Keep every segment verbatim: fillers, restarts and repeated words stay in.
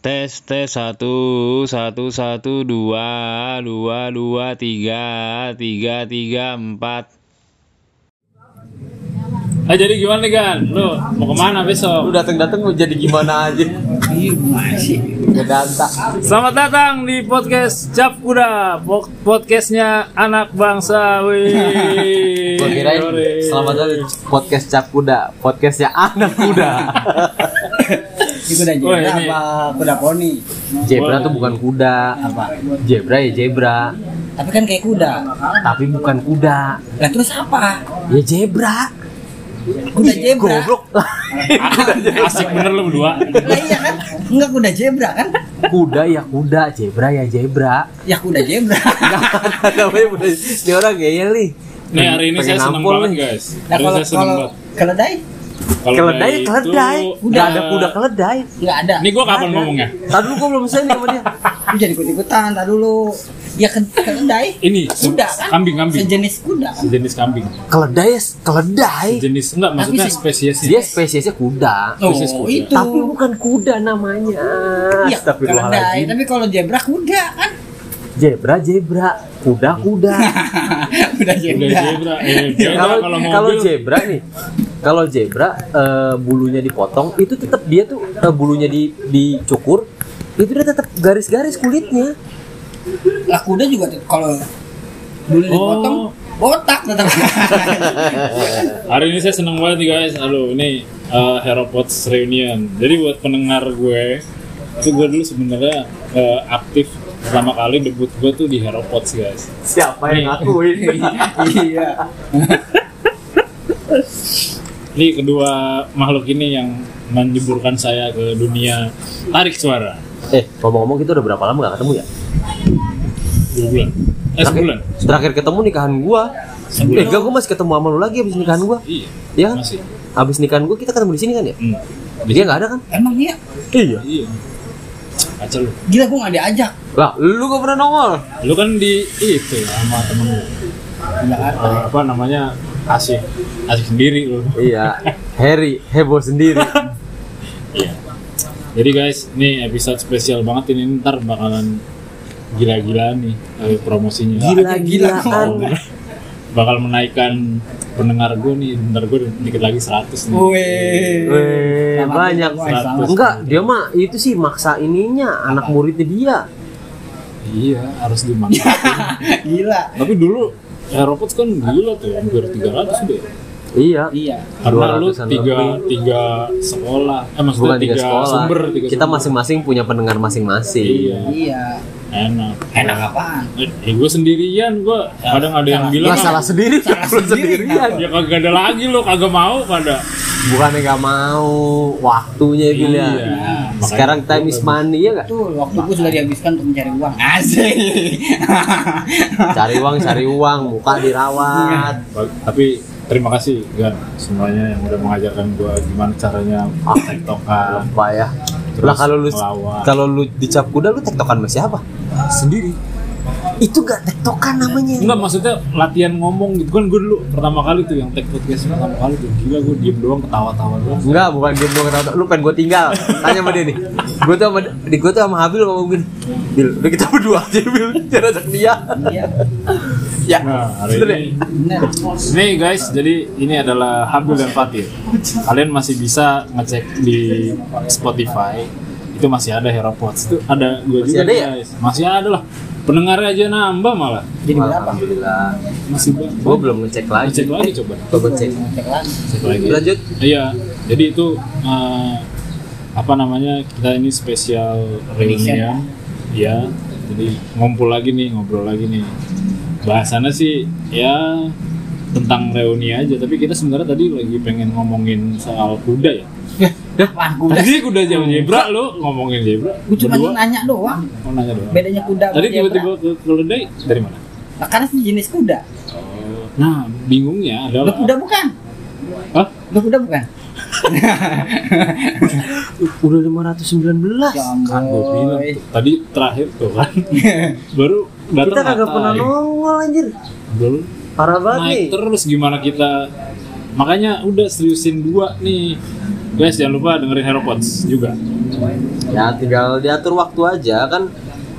Tes tes satu satu satu dua dua dua tiga tiga tiga empat. Ah jadi gimana nih Gan? Lu mau kemana besok? Lu dateng dateng lu jadi gimana aja? Iya masih. Selamat datang di podcast Cap Kuda, podcastnya anak bangsa. Wih. Gua kirain selamat datang podcast Cap Kuda, podcastnya anak kuda. Kuda zebra, oh, apa kuda poni? Zebra tuh bukan kuda. Apa? Zebra ya zebra. Tapi kan kayak kuda. Tapi bukan kuda. Nah terus apa? Ya zebra. Kuda zebra. Goblok. Asik bener lu berdua. Nah, iya kan? Enggak kuda zebra kan? Kuda ya kuda, zebra ya zebra. Ya kuda zebra. Namanya kuda. Dia orang gayel nih. Nih hari ini saya senang banget guys. Nah kalau kalau keledai Keledai, keledai, udah ada kuda keledai, nggak ada. Ini gue kapan ngomongnya? Tadi gue belum selesai nih sama dia. Lu jadi ikut-ikutan, tadi dulu. Ya keledai. Ini sudah kan? Kambing, kambing. Sejenis kuda. Kan? Sejenis kambing. Keledai, keledai. Sejenis enggak maksudnya se- spesiesnya. Dia spesiesnya kuda. Oh, spesies kuda. Itu. Tapi bukan kuda namanya. Iya, keledai. Tapi kalau zebra kuda kan? Zebra, zebra, kuda, kuda. Kuda zebra. Kalau zebra nih. Kalau zebra uh, bulunya dipotong, itu tetap dia tuh uh, bulunya di dicukur, itu dia tetap garis-garis kulitnya. Lah kuda juga kalau bulu oh. dipotong, botak tetap. Hari ini saya senang banget nih guys. Aduh, ini uh, HeroPods reunion. Jadi buat pendengar gue, itu gue dulu sebenarnya uh, aktif. Pertama kali debut gue tuh di HeroPods guys. Siapa nih. Yang ngakuin? Iya. Ini kedua makhluk ini yang menjeburkan saya ke dunia tarik suara. Eh, ngomong-ngomong kita udah berapa lama gak ketemu ya? dua bulan Eh, sebulan. Terakhir ketemu nikahan gua. Sebulan. Eh, enggak, gua masih ketemu sama lu lagi abis nikahan gua. Iya. Iya kan? Masih. Abis nikahan gua kita ketemu di sini kan ya? Hmm. Dia gak ada kan? Emang iya? Iya. Iya. Aja lu. Gila, gua gak diajak. Lah, lu gak pernah nongol. Lu kan di itu sama temen lu. Apa namanya? Asik, asik sendiri loh. Iya, Harry heboh sendiri. Iya. Jadi guys, ini episode spesial banget ini. Ntar bakalan gila-gilaan nih promosinya. Gila-gilaan. Bakal menaikkan pendengar gue nih. Bentar gue dikit lagi seratus nih. Weh, banyak. seratus Enggak, dia mah itu sih maksa ininya anak muridnya dia. Iya, harus dimaksa. Gila. Tapi dulu. HeroPods kan gila tuh, hampir tiga ratus deh. Iya. Iya. Karena lu tiga sekolah. Eh maksudnya tiga sumber, tiga kita sumber. Masing-masing punya pendengar masing-masing. Iya. Iya. Enak. Enak apaan? Eh gue sendirian, gue kadang ada yang bilang salah sendiri, salah sendirian. Ya kagak ada lagi lo, kagak mau pada. Bukannya gak mau, waktunya bilang. Iya. Sekarang time is money ya nggak? Tuh waktu gue sudah dihabiskan untuk mencari uang. Asik. Cari uang, cari uang, muka dirawat. Tapi terima kasih Gan semuanya yang udah mengajarkan gue gimana caranya tiktokan. Lupa ya. Lah kalau lu melawat. Kalau lu dicap kuda lu tiktokan sama siapa? Sendiri. Itu gak tiktokan namanya. Enggak, maksudnya latihan ngomong gitu kan. Gue dulu pertama kali tuh yang take podcast pertama kali tuh gila, gue diem doang ketawa-tawa doang. Enggak, bukan diem doang ketawa-tawa. Lu pengen gue tinggal. Tanya sama dia nih. Gue tuh sama gue tuh sama Habil ngomong gini. Bil, udah kita berdua aja Bil. Jangan ajak dia. Iya. Ya. Nah, hari ini. Nih guys, jadi ini adalah Habil dan Fatir. Kalian masih bisa ngecek di Spotify. Itu masih ada HeroPods tuh. Ada gue juga ada, guys. Ya? Masih ada lah. Pendengarnya aja nambah malah. Jadi berapa? Alhamdulillah. Masih banyak. Gua belum ngecek lagi. Ngecek lagi coba. Coba cek. Cek lagi. Cek lagi. Lanjut. Iya. Jadi itu uh, apa namanya? Kita ini spesial reunion. Iya. Jadi ngumpul lagi nih, ngobrol lagi nih. Bahasannya sih ya tentang reuni aja, tapi kita sebenarnya tadi lagi pengen ngomongin soal kuda ya. Wah, kuda. Tadi kuda jauh zebra lu ngomongin zebra. Gua cuma nanya doang. Oh, nanya doang. Bedanya kuda sama zebra. Tadi tiba-tiba keledai dari mana? Nah, karena sejenis kuda. Oh. Nah, bingungnya adalah kuda bukan. Hah? Kuda bukan. Udah lima ratus sembilan belas kan gua bilang. Tadi terakhir tuh kan. Baru datang. Kita kagak pernah nongol anjir. Belum. Parah banget nih. Terus gimana kita? Makanya udah seriusin dua nih. guys, jangan lupa dengerin HeroPods juga. Ya tinggal diatur waktu aja kan.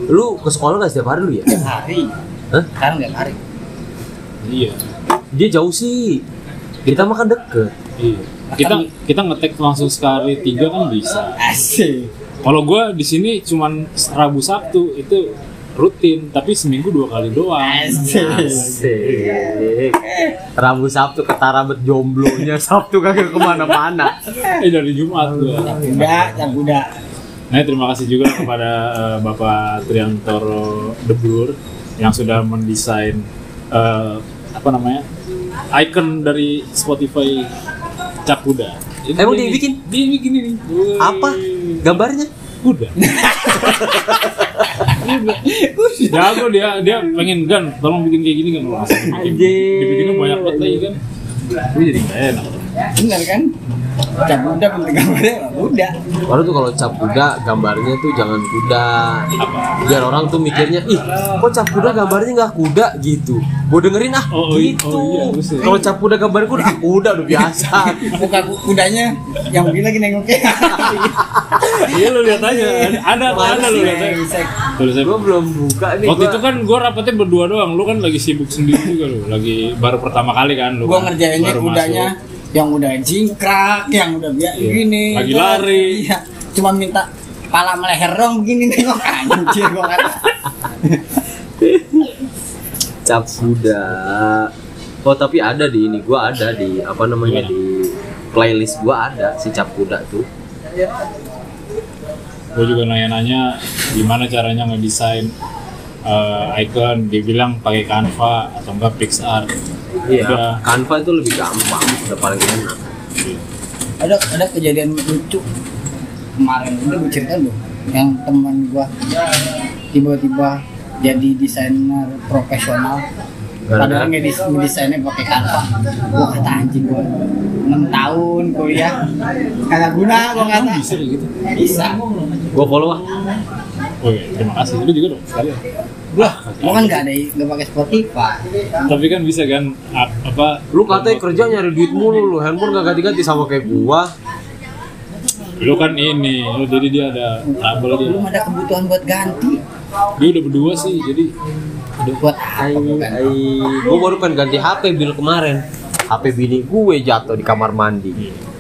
Lu ke sekolah gak setiap hari lu ya? Setiap hari. Hah? Sekarang gak hari. Iya. Dia jauh sih. Kita mah kan deket. Iya. Kita kita ngetek langsung sekali tiga kan bisa. Asik. Kalau gue di sini cuman Rabu Sabtu itu rutin, tapi seminggu dua kali doang. Asik. Asik. Rabu Sabtu ketara bet jomblonya Sabtu kagak kemana-mana. Eh dari Jumat gue. Enggak, yang udah. Nah terima kasih juga kepada uh, Bapak Triantoro De Blur yang sudah mendesain uh, apa namanya icon dari Spotify Cak Kuda. Emang dia bikin? Dia bikin ini. Apa? Gambarnya? Kuda. Jago dia, dia pengen kan, tolong bikin kayak gini kan lu asal bikin. Dibikinnya banyak banget lagi kan. Gue jadi gak enak. Bener kan? Cap kuda penting gambarnya kuda. Baru tuh kalau cap kuda gambarnya tuh jangan kuda. Biar orang tuh mikirnya, ih kok cap kuda gambarnya nggak kuda gitu. Gue dengerin ah oh, gitu. Oh, iya, kalau cap kuda gambar kuda, ah, kuda udah biasa. Muka kudanya yang begini lagi nengoknya. Iya lu lihat aja, ada ada lu lihat aja. Gue belum buka nih. Waktu gua... itu kan gue rapatnya berdua doang, lu kan lagi sibuk sendiri juga lu, lagi baru pertama kali kan lu. Gue kan ngerjainnya kudanya. Masuk. Yang udah jingkrak, yang udah biasa yeah. Gini lagi lari ya, cuma minta pala meleher dong begini nengok anjir gua kata cap kuda. Oh tapi ada di ini, gua ada di apa namanya yeah. Di playlist gua ada si cap kuda tuh. Gua juga nanya-nanya gimana caranya ngedesain uh, icon, dibilang pakai Canva atau enggak PixArt. Iya, ada. Canva itu lebih gampang, udah paling enak. Ada ada kejadian lucu kemarin, udah gue ceritain loh, yang teman gua tiba-tiba jadi desainer profesional. Padahal ngedesainnya pakai Canva. Gua kata anjing gua enam tahun kuliah, kagak guna gua kata. Bisa gitu. Bisa. Gua follow ah. Oke, terima kasih. Lu juga dong sekalian. Lah, lu kan enggak ada enggak pakai Spotify. Tapi kan bisa kan apa? Lu katanya kerja nyari duit mulu lu, handphone enggak ganti-ganti sama kayak gua. Lu kan ini, lu jadi dia ada trouble dia. Belum ada kebutuhan buat ganti. Dia udah berdua sih, jadi udah buat ai. Gua baru kan ganti H P bil kemarin. H P bini gue jatuh di kamar mandi.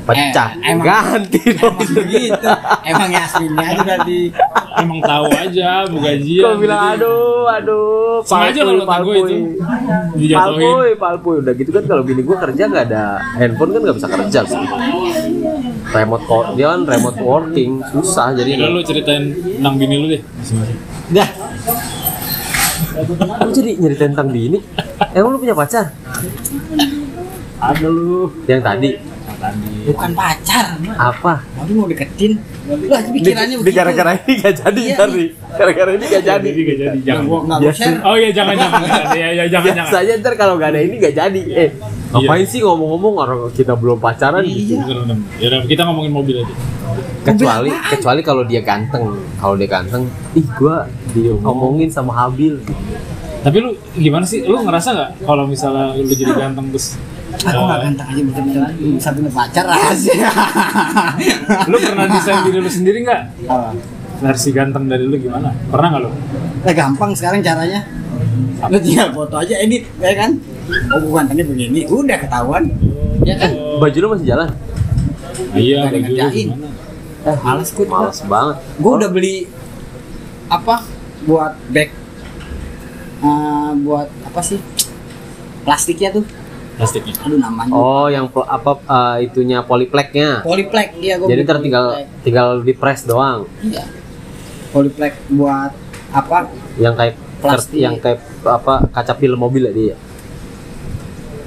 Pecah. Eh, emang, ganti dong begitu. Emang aslinya juga di emang tahu aja bugajian. Kau bilang aduh, aduh. Sengaja kalau gue itu dijatuhin. Palpuy, palpuy udah gitu kan kalau bini gue kerja enggak ada handphone kan enggak bisa kerja sih. Remote dia kan remote working susah jadi. Udah lu ceritain tentang bini lu deh. Dah. Lu jadi nyeritain tentang bini? Emang lu punya pacar? Ada lu yang tadi. Bukan pacar. Apa? Tapi mau deketin. Lu aja pikirannya begitu. Gara-gara ini gak jadi tadi. Iya, gara-gara ini gak jadi. Gak jadi. Jangan gua share. Oh iya jangan jangan. Ya ya jangan jangan. Saya ntar kalau gak ada ini gak jadi. Eh, ngapain sih ngomong-ngomong orang kita belum pacaran gitu. Ya kita ngomongin mobil aja. Kecuali kecuali kalau dia ganteng. Kalau dia ganteng, ih gua diomongin sama Habil. Tapi lu gimana sih? Lu ngerasa enggak kalau misalnya lu jadi ganteng terus aku nggak ganteng aja betul-betul satu pacar rahasia. Lu pernah desain diri lu sendiri nggak? Versi ganteng dari lu gimana? Pernah nggak lu? Nah, gampang sekarang caranya. Lu tinggal foto aja edit, ya kan? Oh bukan tadi begini, udah ketahuan. Ya kan? Baju lu masih jalan? Iya. Gak dikerjain. Eh, males gue. Males banget. Gue udah beli apa? Buat bag. Uh, buat apa sih? Plastiknya tuh. Plastiknya. Aduh namanya. Oh, yang pro, apa uh, itunya polipleknya. Poliplek iya gua. Jadi tertinggal tinggal di press doang. Iya. Poliplek buat apa? Yang kayak plastik yang kayak apa kaca film mobil ya dia.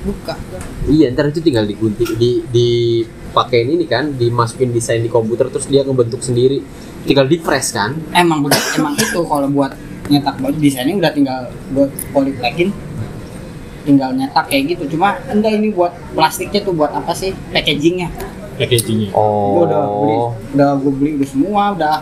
Buka. Iya, ntar itu tinggal digunting di dipakein ini kan, dimasukin desain di komputer terus dia ngebentuk sendiri. Tinggal di press kan? Emang begitu, emang itu kalau buat nyetak baju desainnya udah tinggal buat poliplekin. Tinggal nyetak kayak gitu, cuma enggak ini buat plastiknya tuh buat apa sih packagingnya? Packagingnya. Oh. Gue udah beli, udah gue beli udah semua, udah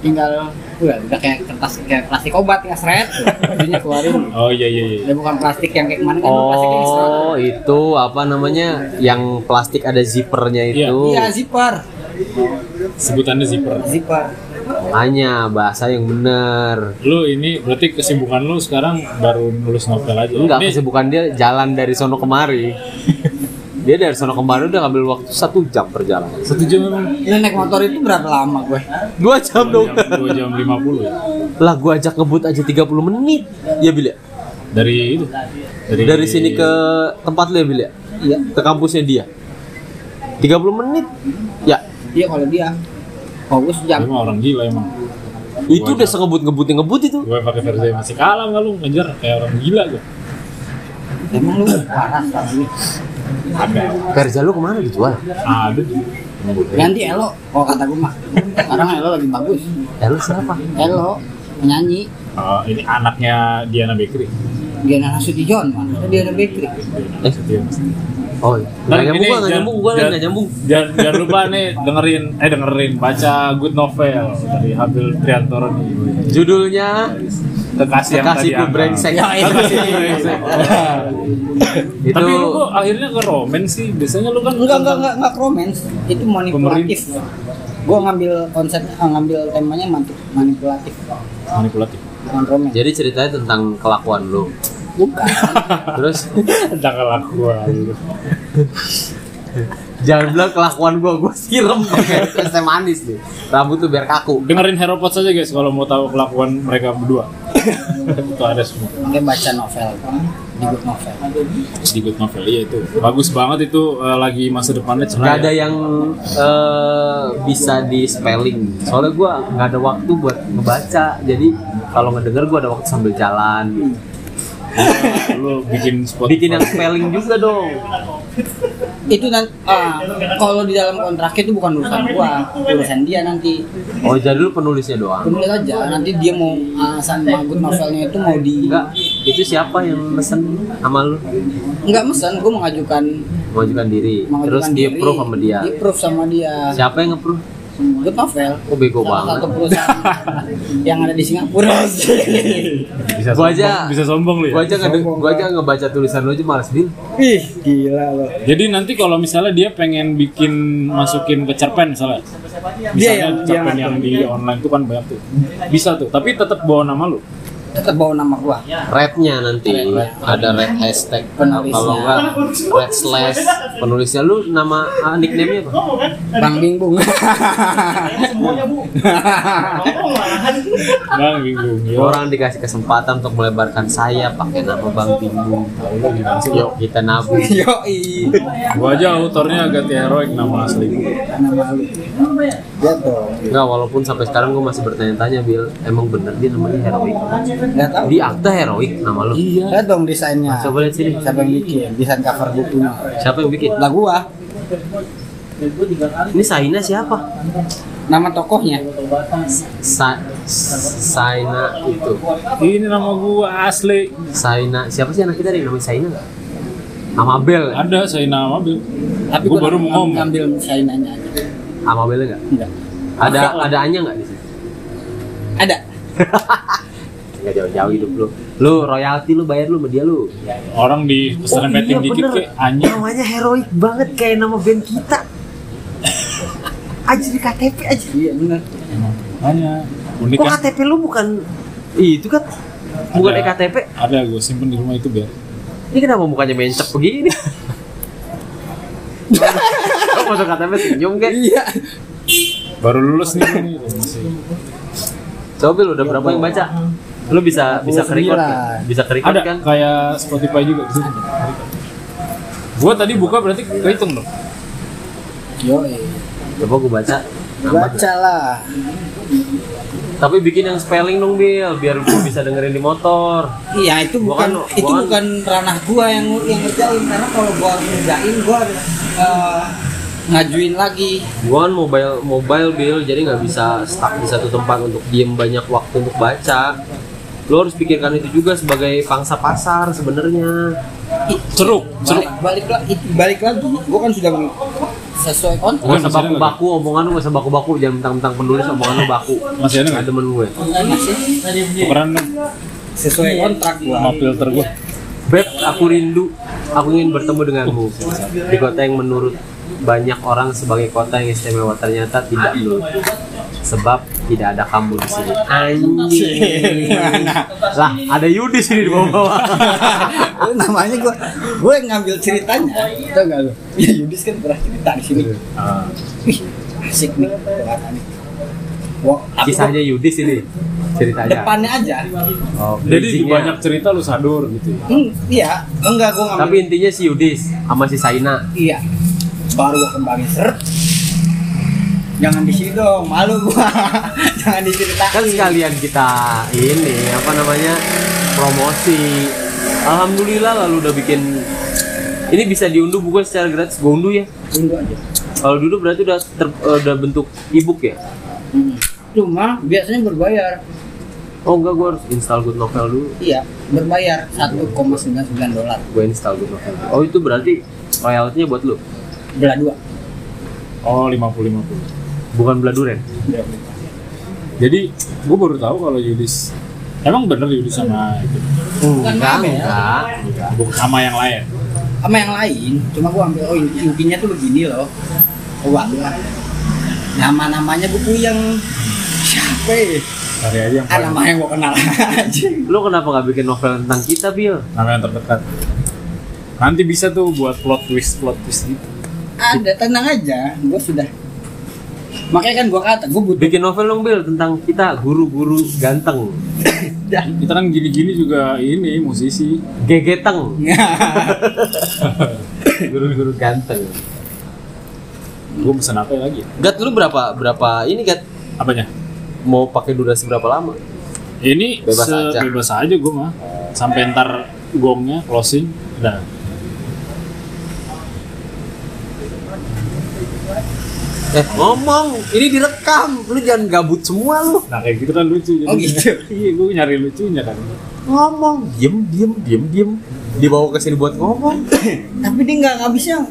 tinggal, udah, udah kayak kertas kayak plastik obat nggak seret, bajunya keluarin. Oh iya iya. Iya. Udah bukan plastik yang kayak kemarin kan? Oh plastik yang seret. Itu apa namanya? Yang plastik ada zippernya itu. Iya, iya zipper. Sebutannya zipper. Zipper. Hanya bahasa yang benar. Lu ini berarti kesibukan lu sekarang baru nulis novel aja. Enggak, ini... kesibukan dia jalan dari sono kemari. Dia dari sono kemari udah ngambil waktu satu jam perjalanan. satu jam memang. Ini naik motor itu berapa lama gue? dua jam dong. dua jam lima puluh ya. Lah gua ajak ngebut aja tiga puluh menit. Ya Bil ya. Dari itu. Dari, dari sini ke tempat lu ya Bil ya. Iya, ke kampusnya dia. tiga puluh menit. Ya. Iya kalau dia. Oh, gue sejam. Emang orang gila emang. Itu udah sengebut-ngebut-ngebut itu. Gue pakai versi masih kalah enggak lu ngejar kayak orang gila gue. Emang lu parah tadi. Ada. Versi lu kemana dijual? Ada. Ganti Elo. Oh kata gue mah. Sekarang Elo lagi bagus. Elo siapa? Elo penyanyi. Oh, ini anaknya Diana Bakery. Diana Nasution kan. Diana Bakery. Eh, Nasution. Oh, nggak nyambung, nggak nyambung, gue nggak nyambung. Jangan, jangan lupa nih dengerin, eh dengerin, baca Good Novel dari Habil Triantoro nih. Judulnya Kekasih yang tadi. Kekasih Brengsek. Kekasih Brengsek. Tapi lu kok akhirnya ke romance sih? Biasanya lu kan enggak enggak enggak enggak romance, itu manipulatif. Gue ngambil konsepnya, ngambil temanya manipulatif. Manipulatif. Bukan romance. Jadi ceritanya tentang kelakuan lu. Bukan. Terus tentang kelakuan. Jangan bilang kelakuan gua, gua siram pakai es teh manis nih. Rambut tuh biar kaku. Dengerin Heropod saja guys kalau mau tahu kelakuan mereka berdua. Itu ada semua. Oke, baca novel kan? Di Good Novel. Di Good Novel iya itu. Bagus banget itu uh, lagi masa depannya cerah. Gak ada yang uh, bisa di-spelling. Soalnya gua enggak ada waktu buat ngebaca. Jadi kalau ngedenger gua ada waktu sambil jalan gitu. Lu bikin spot bikin yang spelling juga dong. Itu nanti ah, kalau di dalam kontrak itu bukan urusan gua, urusan dia nanti. Oh, jadi lu penulisnya doang. Penulis aja, nanti dia mau uh, sama good novelnya itu mau di enggak. Itu siapa yang mesen sama lu? Enggak mesen, gua mengajukan mengajukan diri. Mengajukan terus diri, di-approve sama dia. Di-approve sama dia. Siapa yang nge-approve? Good Novel. Kok bego banget. Satu perusahaan yang ada di Singapura. Bisa gua aja, bisa sombong lu ya. Gua aja enggak gua aja ngebaca tulisan lu aja malas Din. Ih, gila lo. Jadi nanti kalau misalnya dia pengen bikin masukin ke cerpen misalnya. Misalnya dia cerpen yang, yang di online itu kan banyak tuh. Bisa tuh, tapi tetap bawa nama lu. Tetap bawa nama gua. Rap-nya nanti red, ada red hashtag kalau enggak red slash penulisnya lu nama ah, nickname-nya apa? Bang Bingbung. Bang Bingbung. Orang dikasih kesempatan untuk melebarkan sayap pakai nama Bang Bingbung. Yuk kita nabung. Yoi. Gua aja autornya ganti heroik nama asli. Nama lu. Enggak, walaupun sampai sekarang gua masih bertanya-tanya Bil, emang bener dia namanya heroik? Nggak tahu. Di akta heroik nama lu. Iya. Lihat dong desainnya. Coba lihat sini. Siapa yang bikin? Desain cover bukunya. Siapa yang bikin? Lah gua. Ini Saina siapa? Nama tokohnya. Sa- Saina itu. Ini nama gua asli. Saina. Siapa sih anak kita yang namanya Saina? Nama Abel. Ada Saina Abel. Tapi gua, gua baru mau ngomong ngambil Sainanya aja. Sama Abel enggak? Enggak. Ada ada Anya enggak di sini? Ada. Nggak jauh-jauh hidup lu lu royalti lu bayar lu sama dia lu ya, ya. Orang di pesanan oh, betting iya, dikit kayak anjing namanya heroik banget kayak nama band kita aja di K T P aja iya bener hanya unik kok kan? K T P lu bukan itu kan bukan ada, E K T P ada gue simpen di rumah itu biar ini kenapa mukanya mencek begini lo foto K T P senyum kan iya baru lulus nih masih coba lu udah berapa yang baca lu bisa bisa ke-record kan? Bisa ke-record kan? Ada kayak Spotify juga gitu. Gua tadi buka berarti kehitung loh. Yo. Coba gua baca. Bacalah. Tapi bikin yang spelling dong Bil, biar gua bisa dengerin di motor. Iya, itu gua bukan kan, itu gua bukan ranah gua yang yang ngerjain karena kalau gua ngerjain gua uh, ngajuin lagi. Gua kan mobile mobile Bil, jadi enggak bisa stuck di satu tempat untuk diem banyak waktu untuk baca. Lo harus pikirkan itu juga sebagai pangsa pasar sebenarnya. Ceruk, ceruk. Balik, balik, balik lagi, gua kan sudah sesuai kontrak. Gua sebaku baku, omongan gua sebaku baku, jangan mentang-mentang penulis omongan lu baku. Masih ada nggak temen gue? Masih. Tukeran sesuai kontrak gua. Sama filter gua. Beb, aku rindu, aku ingin bertemu denganmu di kota yang menurut banyak orang sebagai kota yang istimewa, ternyata tidak menurut. Sebab tidak ada kamu di sini. Anjing. Lah, ada Yudi sini di bawah-bawah. Namanya gue, gue ngambil ceritanya. Tahu nggak lo? Ya Yudis kan pernah cerita di sini. Uh. Wih, asik nih. Wah, kisahnya Yudis ini. Ceritanya. Depannya aja. Oh, jadi banyak cerita lu sadur gitu. Hmm, iya, enggak gua ngambil. Tapi intinya si Yudis sama si Saina. Iya. Baru gua kembangin seret. Jangan di sini dong, malu gua. Jangan diceritakan. Kan sekalian kita ini apa namanya? Promosi. Alhamdulillah lah lu udah bikin. Ini bisa diunduh bukan secara gratis, gua unduh ya. Unduh aja. Kalau dulu berarti udah ter, udah bentuk e-book ya? Hmm. Cuma biasanya berbayar. Oh enggak, gue harus install Good Novel dulu. Iya, berbayar satu koma sembilan sembilan dolar. Gue install Good Novel. Oh itu berarti royaltinya buat lu? Belah dua. Oh lima puluh lima puluh. Bukan belah duren? Iya. Jadi gue baru tahu kalau Yudis. Emang bener Yudis sama itu? Hmm, enggak, enggak. Bukan sama yang lain? Sama yang lain, cuma gue ambil, oh intinya tuh begini loh. Oh waduh, nama-namanya gue puyeng. Siapa ya? Cari aja yang ah, nama yang gue kenal aja. Lu kenapa gak bikin novel tentang kita, Bil? Nama yang terdekat. Nanti bisa tuh buat plot twist-plot twist gitu. Ada, tenang aja. Gue sudah. Makanya kan gue kata, gue butuh. Bikin novel dong, Bil, tentang kita, guru-guru ganteng. Kita kan gini-gini juga ini, musisi. Gegeteng. Guru-guru ganteng. Gue pesen apa lagi? Gat, lu berapa? Berapa? Ini, Gat. Apanya? Mau pakai durasi berapa lama? Ini bebas aja. Bebas aja gue mah. Sampai ntar gongnya closing udah. Eh ngomong, ini direkam. Lu jangan gabut semua lu. Nah kayak gitu kan lucu. Oh gitu. Iya, gue nyari lucunya kan. Ngomong, diem diem diem diem. Dibawa ke sini buat ngomong. Tapi dia nggak habisnya.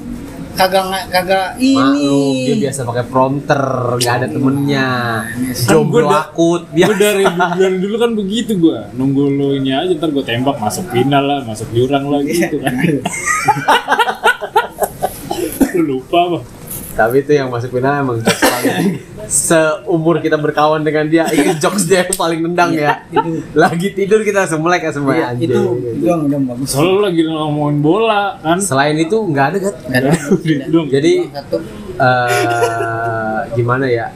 Kagak kagak ini. Maklum, dia biasa pakai prompter, nggak ada temennya. Jomblo akut. Gue dari bulan dulu kan begitu gue. Nunggu lo ini aja, ntar gue tembak masuk final lah, masuk jurang lah gitu kan. Lupa bang. Tapi itu yang masuk final emang jokes paling. Seumur kita berkawan dengan dia, itu jokes dia yang paling nendang ya. Lagi tidur kita langsung melek ya semua. Iya, itu doang udah bagus. Soalnya lu lagi ngomongin bola kan. Selain itu nggak ada kan. Jadi uh, gimana ya?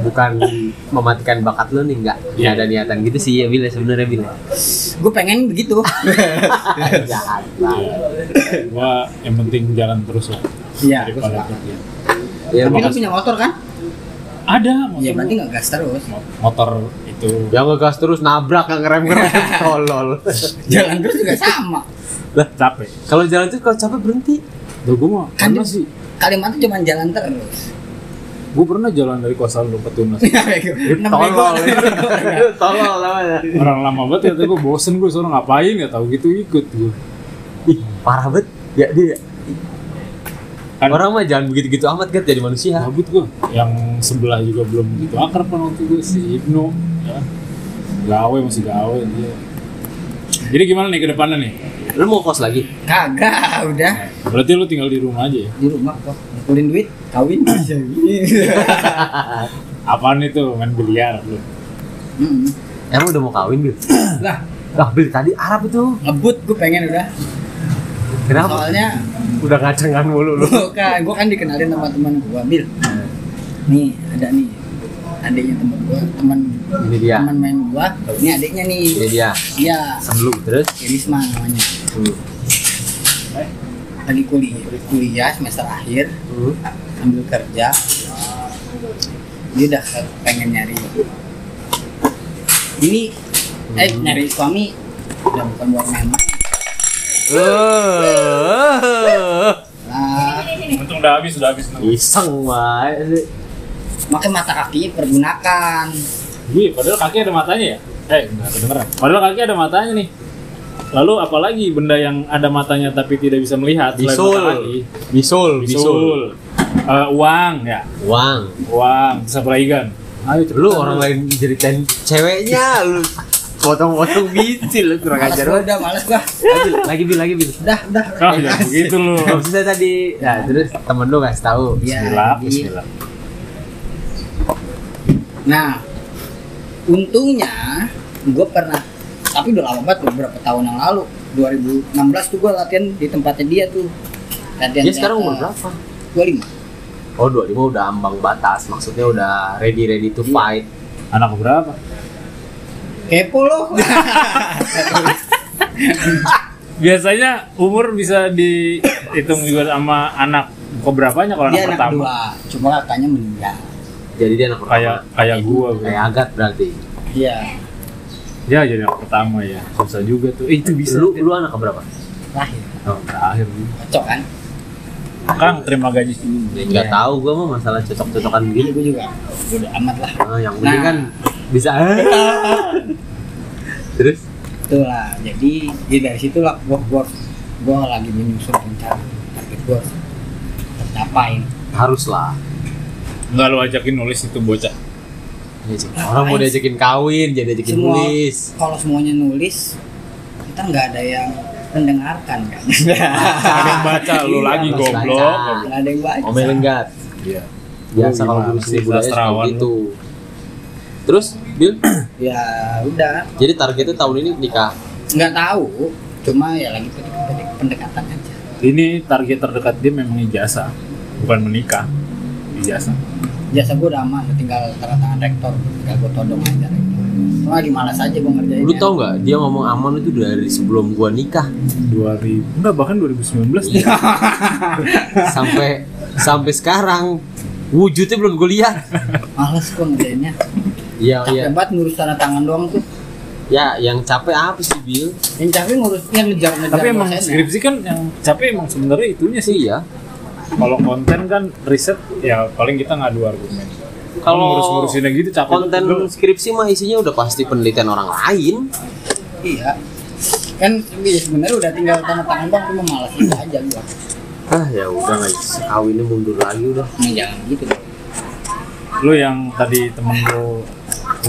Bukan mematikan bakat lu nih, nggak. Nggak ada niatan gitu sih ya Bil sebenarnya Bil. Gue pengen begitu. Jahat banget. Wah, yang penting jalan terus lah. Iya. Ya, tapi kan punya motor kan? Ada motor. Ya berarti ngegas terus. Motor itu. Yang ngegas terus nabrak, nggak ngerem-ngerem. Tolol. Jalan terus juga sama. Lah capek. Kalau jalan terus kalau capek berhenti. Duh gue mah. Kan sih. Kalimantan cuma jalan terus. Gue pernah jalan dari Kuasalu ke Tunas. Tolol. Tolol namanya. Orang lama banget ya. Gue bosen gue seorang ngapain ya tahu gitu ikut gue. Ih parah banget. Ya dia. Orang mah jangan begitu-gitu amat kan jadi manusia. Gabut gua. Yang sebelah juga belum begitu akrab kan waktu gua si Ibnu ya. Gawe masih gawe dia. Jadi gimana nih ke depannya nih? Lu mau kos lagi? Kagak, udah. Berarti lu tinggal di rumah aja ya? Di rumah kok. Ngumpulin duit, kawin aja. Apaan itu? Main biliar lu. Heeh. Emang udah mau kawin, Bil? Lah, lah Bil tadi Arab itu. Ngebut gua pengen udah. Kenapa? Soalnya udah ngacengan mulu lu. Bukan, gua kan dikenalin sama teman gua, Bil. Nih, ada nih. Adiknya teman gua, teman ini dia. Teman main gua. Ini adiknya nih. Ini dia. Iya. Sebelum terus Risma namanya. Hmm. Lagi kuliah, kuliah semester akhir. Hmm. Sambil kerja. Dia udah pengen nyari. Ini hmm. eh nyari suami udah bukan buat main-main. Uh, nah, untung udah habis, udah habis. Iseng banget. Makanya mata kakinya pergunakan. Wih, padahal kaki ada matanya ya? Eh, nggak kedengeran. Padahal kaki ada matanya nih. Lalu apalagi benda yang ada matanya tapi tidak bisa melihat? Bisul, bisul, bisul. Uh, uang ya? Uang, uang. Bisa peraikan. Ayo, lu orang lain jadi ceweknya lu. potong-potong biji lu kurang ajar. Udah malas gua. Lagi bil lagi bil. Dah, dah. Oh, ya begitu lu. Sudah tadi. Nah, terus temen lu enggak tahu. Bismillah, bismillah. Nah, untungnya gue pernah, tapi udah lama banget, beberapa tahun yang lalu, dua ribu enam belas tuh gue latihan di tempatnya dia tuh. Latihan dia sekarang umur berapa? dua puluh lima. Oh dua puluh lima udah ambang batas, maksudnya udah ready ready to fight. Anak berapa? Kepo loh. Biasanya umur bisa dihitung juga sama anak keberapanya kalau anak pertama? Dia anak kedua, cuma katanya meninggal. Jadi dia anak pertama. Kayak kayak gua, kayak Agat berarti. Iya. Ya jadi anak pertama ya. Susah juga tuh. Eh, itu bisa. Lu, lu anak berapa? Lahir. Oh, lahir. Cocok kan? Kang terima gaji sini. Enggak ya. Tahu gua mah masalah cocok-cocokan begini gua juga. Udah amat lah. Nah, yang penting nah. Kan bisa. Terus itulah. Jadi ya dari situlah gua gua gua lagi menyusun rencana target gua tercapai. Haruslah. Enggak lu ajakin nulis itu bocah. Orang mau diajakin kawin, jadi diajakin semua, nulis. Kalau semuanya nulis, kita nggak ada yang mendengarkan kan. Ada yang baca lu lagi goblok. Enggak ada yang baca. Omel enggak. Iya. Biasa kalau guru seni budaya itu. Terus, Bil? Ya udah. Jadi targetnya tahun ini nikah. Enggak tahu, cuma ya lagi pendekatan aja. Ini target terdekat dia memang ijazah, bukan menikah. Jasa, jasa gue udah aman, tinggal tanda tangan rektor, tinggal gue todong aja rektor. Cuma lagi malas aja gue ngerjainnya. Lu tau nggak? Dia ngomong aman itu dari sebelum gue nikah. dua ribu enggak bahkan dua ribu sembilan belas. Iya. sampai sampai sekarang wujudnya belum gue lihat. Malas gue ngerjainnya. Iya iya. Capek banget ngurus tanda tangan doang tuh. Ya, yang capek apa sih Bil? Yang capek ngurusnya ngejar-ngejar. Tapi emang skripsi kan yang capek emang sebenarnya itunya sih ya. Kalau konten kan riset ya paling kita ngadu argumen. Kalau ngurus-ngurusinnya gitu capek. Konten itu skripsi mah isinya udah pasti penelitian orang lain. Iya. Kan sebenarnya udah tinggal tanda tangan bang, cuma malas itu aja gua. Ah ya udah guys, kawinnya mundur lagi udah. Jangan gitu. Lu yang tadi temen lu,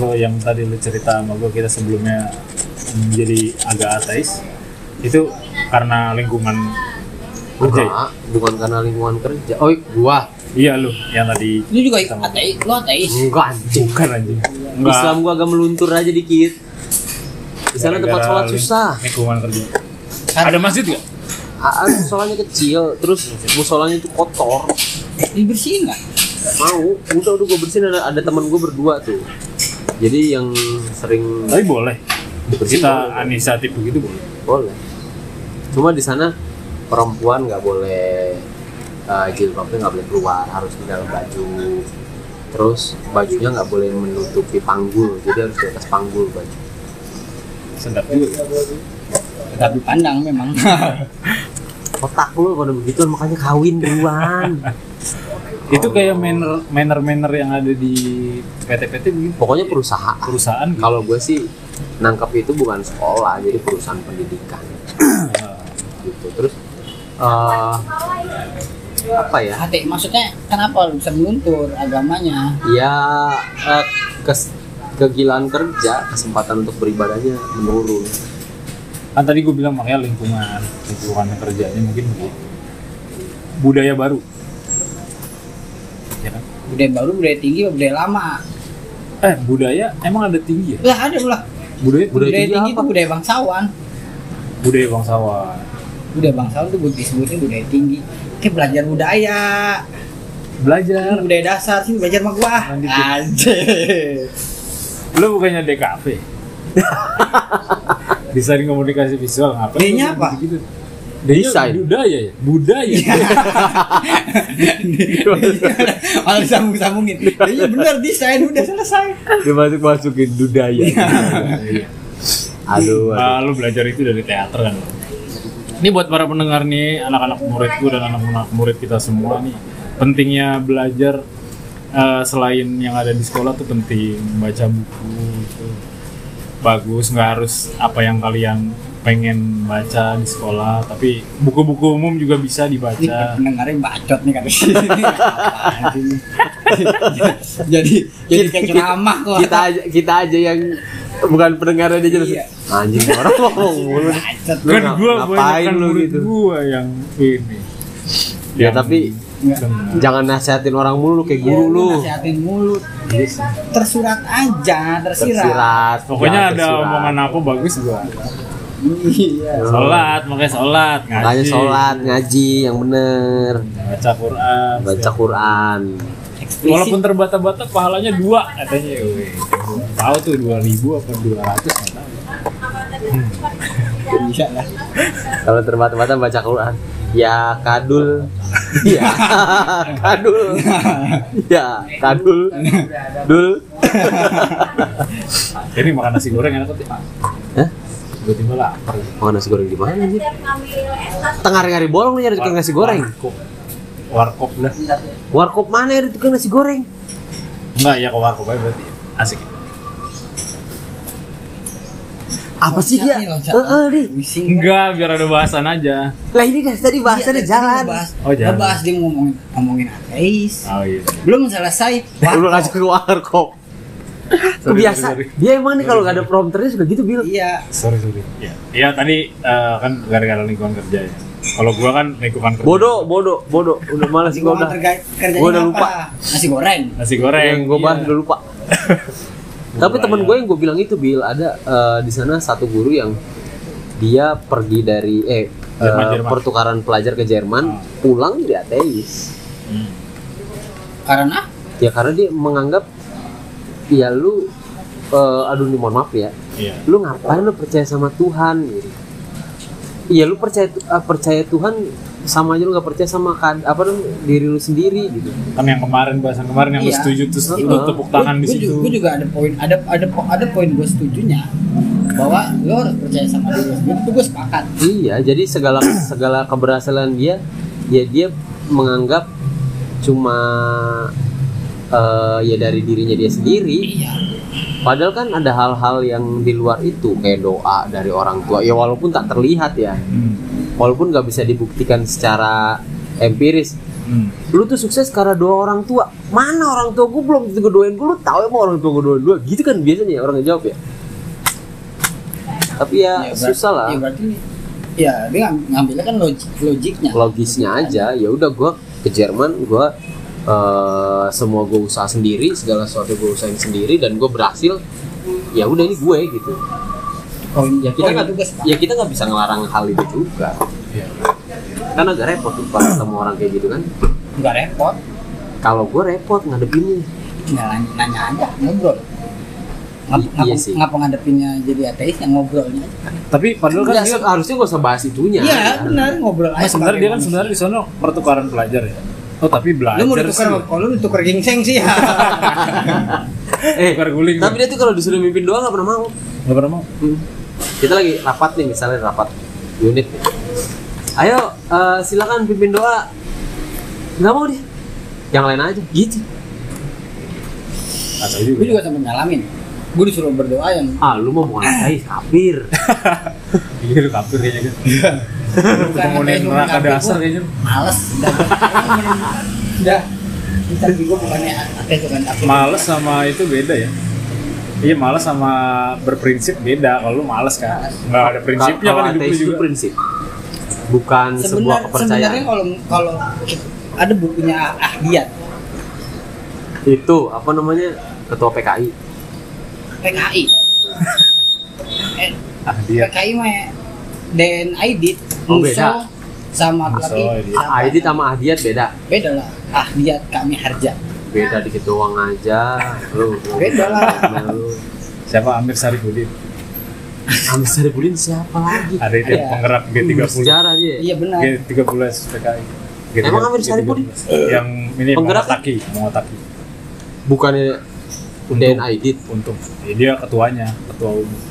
lu yang tadi lu cerita sama gua kita sebelumnya menjadi agak ateis. Itu karena lingkungan kerja. Nah, bukan karena lingkungan kerja. Oh, gua. Iya lu, yang tadi. Lu juga ateis, lu ateis. Enggak, bukan anjing. Enggak. Islam gua agak meluntur aja dikit. Di sana tempat sholat susah. Lingkungan kerja. Ada masjid enggak? Ada, sholatnya kecil, terus musholanya itu kotor. Dibersihin enggak? Mau, udah udah gua bersihin ada, ada teman gua berdua tuh. Jadi yang sering. Tapi boleh. Dibersihin kita boleh. Inisiatif begitu boleh. Boleh. Cuma di sana perempuan nggak boleh uh, jilbabnya nggak boleh keluar, harus di dalam baju, terus bajunya nggak boleh menutupi panggul, jadi harus di atas panggul baju. Sedap juga ya? Tapi pandang memang. Otak lu kalau begitu makanya kawin duluan. Itu kayak manner manner manner yang ada di P T P T begini. Pokoknya perusahaan. Perusahaan. Gitu. Kalau gue sih nangkep itu bukan sekolah, jadi perusahaan pendidikan. Gitu. Terus Uh, apa ya? Hati, maksudnya kenapa lu bisa meluntur agamanya? Ya uh, kes, kegilaan kerja, kesempatan untuk beribadahnya menurun. Kan tadi gue bilang makanya lingkungan, lingkungan kerjanya mungkin budaya baru. Ya kan? Budaya baru, budaya tinggi, budaya lama. Eh budaya emang ada tinggi ya? Lah ada lah. Budaya, budaya, budaya tinggi, tinggi itu budaya bangsawan. Budaya bangsawan. Budaya bangsawan itu disebutnya budaya tinggi. Kayak belajar budaya. Belajar budaya dasar sih belajar sama gua. Anjir. Lu bukannya D K V. Bisa di komunikasi visual ngapain? D-nya apa? Gitu. Desain budaya ya. Budaya. Kalau disambung-sambungin. Iya benar desain udah selesai. Dimasuk-masukin budaya. Aduh. Lu belajar itu dari teater kan. Ini buat para pendengar nih, anak-anak muridku dan anak-anak murid kita semua nih, pentingnya belajar uh, selain yang ada di sekolah tuh penting baca buku itu bagus, nggak harus apa yang kalian pengen baca di sekolah, tapi buku-buku umum juga bisa dibaca. Ini pendengarnya bacot nih kan. Jadi jadi kayak ceramah kok. Kita aja, kita aja yang bukan pendengarnya dia jelas. Iya. Anjing orang ngomong mulu. Kan gua ngapain lu gitu. Gua yang ini. Ya yang tapi enggak. Jangan nasihatin orang mulu kayak guru ya, lu. Nasihatin mulu. Tersurat aja, tersirat. tersirat. Pokoknya ya, tersirat. Ada omongan aku bagus gua. Iya. Salat, makanya salat, ngaji. Makanya salat, ngaji yang bener. Baca Quran. Baca Quran. Walaupun terbata-bata pahalanya dua katanya ya. Tahu tuh dua ribu apa dua ratus enggak tahu. Hmm. Bisa lah. Kalau terbata-bata baca Quran. Ya kadul. Ya kadul. Ya kadul. Dul. Ini makan nasi goreng enak tuh. Hah? Tiba-tiba lapar. Makan nasi goreng di mana sih? Tengah hari bolong nih nyari tukang nasi goreng. Warkop lah. Warkop mana ada tukang nasi goreng? Enggak, ya ke warkop aja berarti asik. Apa sih dia? Heeh, Di. Enggak, biar ada bahasan aja. Lah ini guys, tadi bahasannya iya, jalan. Bahas. Oh, jalan. Bahas dia ngomongin ngomongin ateis. Oh iya. Belum selesai. Belum lanjut ke warkop. Kebiasaan. Dia emang nih kalau enggak ada prompternya sudah gitu, Bil. Iya. Sorry, sorry. Iya. Iya, tadi uh, kan gara-gara lingkungan kerja ya. Kalau gua kan lingkungan kerja. Bodoh, bodoh, bodoh. Udah malas gua udah. Gua udah lupa. Nasi goreng. Nasi goreng. Yang gua bahas udah lupa. Tapi teman gua yang gua bilang itu Bil, ada uh, di sana satu guru yang dia pergi dari eh Jerman, uh, Jerman. pertukaran pelajar ke Jerman, oh. Pulang jadi ateis. Hmm. Karena? Ya karena dia menganggap ya lu uh, aduh nih mohon maaf ya. Iya. Lu ngapain lu percaya sama Tuhan gitu. Iya lu percaya uh, percaya Tuhan sama aja lu nggak percaya sama kan apa dong diri lu sendiri gitu kan yang kemarin bahasan kemarin yang iya. Lu setuju terus lu uh, tepuk tangan gua, di situ. Gue juga ada poin ada ada ada poin gue setujunya bahwa lu harus percaya sama diri lu sendiri. Itu gue sepakat. Iya jadi segala segala keberhasilan dia ya dia menganggap cuma uh, ya dari dirinya dia sendiri. Iya. Padahal kan ada hal-hal yang di luar itu kayak doa dari orang tua ya walaupun tak terlihat ya hmm. Walaupun nggak bisa dibuktikan secara empiris hmm. Lu tuh sukses karena doa orang tua mana orang tua gue belum tentu doain gue lu tahu emang orang tua gue doain gue gitu kan biasanya orang yang jawab ya tapi ya, ya berarti, susah lah ya berarti ya dia ngambilnya kan logik logiknya logisnya aja ya udah gue ke Jerman gue Uh, semua gue usaha sendiri, segala sesuatu gue usahain sendiri dan gue berhasil. Ya udah ini gue gitu. Oh, ya kita nggak, oh, ya kita nggak bisa ngelarang hal itu juga. Yeah. Kan agak repot tuh kalau ketemu orang kayak gitu kan? Nggak repot. Kalau gue repot ngadepinnya. Tinggal nanya aja, ngobrol. Ngap, I- iya ngap, ngapa ngadepinnya jadi ateis yang ngobrolnya? Tapi padahal kan dia harusnya gue sebahas itunya. Iya ya. Benar ngobrol. Nah, sebenarnya dia kan sebenarnya di sana pertukaran pelajar ya. Oh tapi belajar. Lu mau ditukar kalau lu ditukar gingseng sih ya. eh, guling, tapi dia tuh kalau disuruh mimpin doang enggak pernah mau. Enggak pernah mau. Hmm. Kita lagi rapat nih misalnya rapat unit. Ayo uh, silakan pimpin doa. Enggak mau dia. Yang lain aja gitu. Atau juga. Gue juga sampe ngalamin. Gue disuruh berdoa yang ah lu mau ngatain kafir. Iya lu kafir kayaknya kan. Pemulai neraka dasar kayaknya males udah tapi gue bukannya males sama itu beda ya iya males sama berprinsip beda kalau lu males kan nggak ada prinsipnya kan hidup lu juga prinsip bukan Sebenar, sebuah kepercayaan sebenarnya kalau kalau ada bukunya Ahdiyat itu apa namanya ketua P K I P K I Ahdiyat P K I mah dan Aidit, oh, Muso sama lagi Aidit sama Ahdiyat beda. Beda lah. Ahdiyat kami harja. Beda dikit doang aja. Lu. Beda lah. Siapa Amir Saripudin? Amir Saripudin siapa lagi? Ada dia penggerak G tiga puluh. Sejarah dia. Iya benar. G tiga puluh P K I. Emang Amir Saripudin yang ini mengataki, mengataki. Bukannya Den Aidit untung. Ya, dia ketuanya, ketua umum.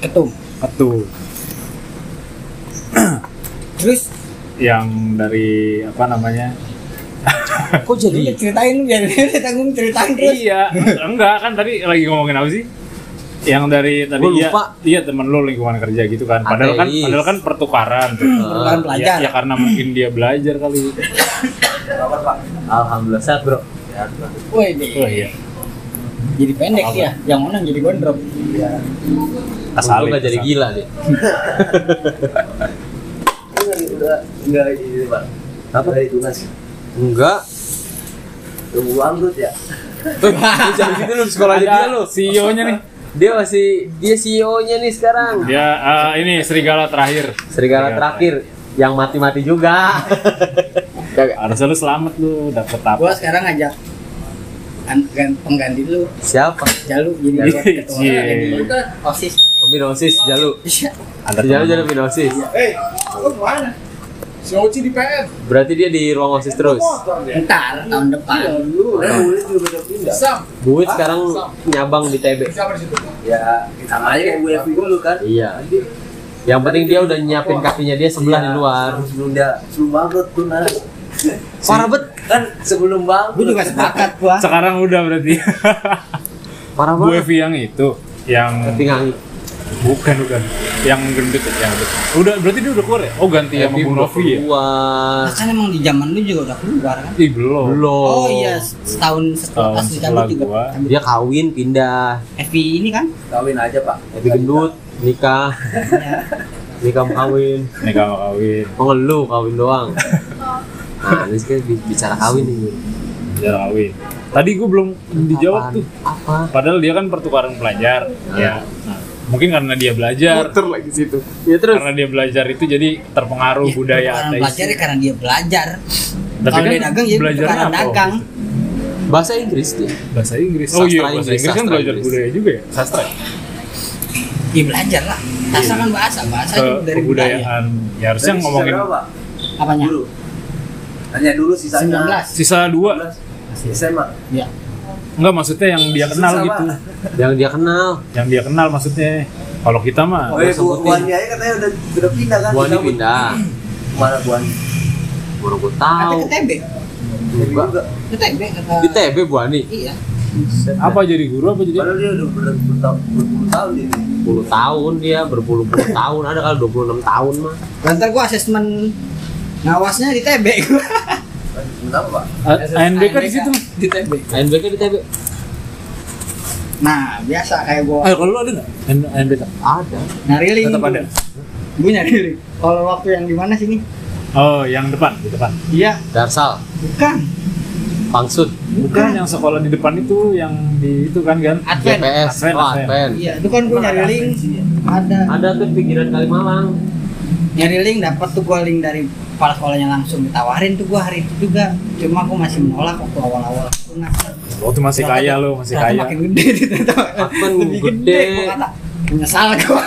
Ketum. Ketum. Terus yang dari apa namanya? Kok jadi ceritain biar dia tanggung ceritain terus. Iya, enggak kan tadi lagi ngomongin apa sih? Yang dari tadi ya, iya teman lu lingkungan kerja gitu kan. Padahal Ateis. kan padahal kan pertukaran. Pertukaran pelajar. Ya, ya karena mungkin dia belajar kali. Alhamdulillah sehat, Bro. Sehat, Bro. Woi, iya. Jadi pendek sih ya, yang mana jadi gondrong. Iya. Asal enggak jadi gila sih. Enggak enggak gitu, Pak. Apa dari tunas? Enggak. Tunggu anggut ya. Jangan gitu lu sekolah aja lu. C E O-nya nih. Dia masih dia C E O-nya nih sekarang. Dia uh, ini serigala terakhir. Serigala, serigala terakhir. terakhir yang mati-mati juga. Harusnya lu selamat lu dapet apa? Gua sekarang ngajak pengganti lu. Siapa? Jalu jadi ketua. Lu kan OSIS. Pemimpin OSIS Jalu. Ada Jalu jadi pemimpin OSIS. Eh, lu mana? Si Oci di P N. Berarti dia di ruang OSIS terus. Entar tahun depan. Lu juga udah pindah. Buit sekarang nyabang di T B. Ya, sama aja kayak gue yang dulu kan. Iya. Yang penting dia udah nyiapin kakinya dia sebelah di luar. Sebelum dia sebelum bangkrut tuh nah. Parah bet kan sebelum bang. Gue juga sepakat gua. Sekarang udah berarti. Parah banget. Gue Evi yang itu yang ketinggalan. Bukan bukan. Yang gendut yang itu. Udah berarti dia udah keluar ya? Oh ganti yang Bung Rofi ya. Wah. Kan emang di zaman lu juga udah keluar kan? Ih belum. Belum. Oh iya setahun setelah setelah gua. Dia kawin pindah. Evi ini kan? Kawin aja pak. Evi gendut. Nikah, nikah kawin, nikah kawin, pengeluh kawin doang. Nah, ini sekarang bicara kawin nih. Bicara kawin. Tadi gue belum dijawab tuh. Apa? Padahal dia kan pertukaran pelajar. Nah. Ya. Nah, mungkin karena dia belajar. Muter lagi situ. Ya terus. Karena dia belajar itu jadi terpengaruh ya, budaya ateis. Belajar karena dia belajar. Tapi kan dia dagang ya pertukaran dagang. Bahasa Inggris dia. Bahasa Inggris. Oh iya, bahasa Inggris, Inggris kan belajar budaya juga ya. Sastra. Ya belajar lah, bahasa kan bahasa, bahasa itu dari budaya. Ya harusnya dari ngomongin berapa? Apanya? Dulu. Hanya dulu sisanya sembilan belas. Sisa dua S M A. Iya. Enggak maksudnya yang dia kenal sisa gitu. Apa? Yang dia kenal, yang dia kenal maksudnya. Kalau kita mah oh, ya, Buani aja katanya udah udah pindah kan. Buani pindah. Mana Buani? Baru gua tahu. Ada ke T B. Juga. Ke T B kata. Di T B Buani. Iya. Apa jadi guru apa jadi? Padahal dia udah berpuluh tahun dia. Berpuluh tahun dia berpuluh-puluh tahun ada kali dua puluh enam tahun mah. Nanti gua asesmen ngawasnya di T B gua. Kenapa, Pak? A N B K di situ di T B. A N B K di T B. Nah, biasa kayak gua. Eh, kalau lu ada enggak? A N B K ada. Nyari tetap ada. Gua nyari. Kalau waktu yang di mana sini? Oh, yang depan, di depan. Iya. Darsal. Bukan. Pangsud. Bukan yang sekolah di depan itu, yang di itu kan kan? Advent. Advent. Oh, Advent. Iya, itu kan gue nyari link. Ada. Ada tuh pinggiran Kalimalang. Nyari link, dapat tuh gue link dari kepala sekolahnya langsung ditawarin tuh gue hari itu juga. Cuma aku masih menolak waktu awal-awal. Waktu masih ternyata kaya lo, masih kaya. Makin gede, makin lebih gede. Menyesal gue.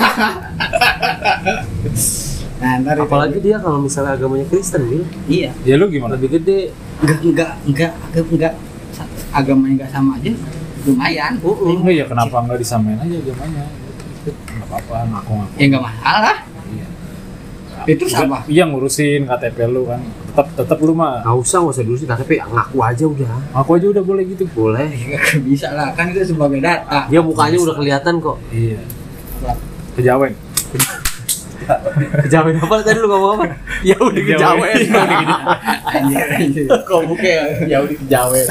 Nah, apalagi dia kalau misalnya agamanya Kristen nih. Iya. Ya lu gimana? Lebih gede. Enggak enggak enggak enggak agamanya enggak sama aja. Lumayan. Oh, uh, uh. ya kenapa enggak disamain aja agamanya? Enggak apa-apa, ngaku-ngaku. Ya enggak masalah. Iya. Itu sama. Iya ngurusin K T P lu kan. Tetap tetap lu mah. Enggak usah, enggak usah diurusin K T P, ngaku aja udah. Ngaku aja udah boleh gitu. Boleh. Enggak bisa lah, kan itu sebagai data. Ya mukanya udah kelihatan kok. Iya. Kejawen. Kejawen apa tadi lu ngomong apa? Ya udah kejawen. Anjir anjir. Kok buke ya udah kejawen.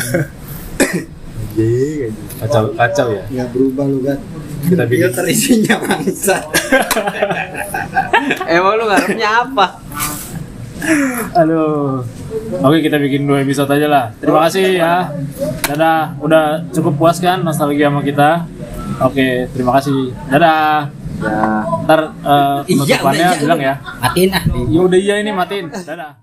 Anjir. Kacau kacau ya. Ya berubah lu kan. Kita bikin terisinya bangsa. Emang lu ngarepnya apa? Aduh. Oke, kita bikin dua episode aja lah. Terima kasih ya. Dadah, udah cukup puas kan nostalgia sama kita. Oke, terima kasih. Dadah. Ya, ntar uh, penutupannya iya, iya, bilang ya. Matiin ah. Ya udah iya ini matiin. Dadah.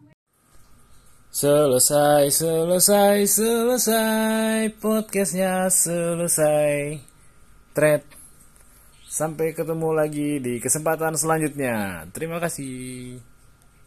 Selesai, selesai, selesai. Podcastnya selesai. Thread. Sampai ketemu lagi di kesempatan selanjutnya. Terima kasih.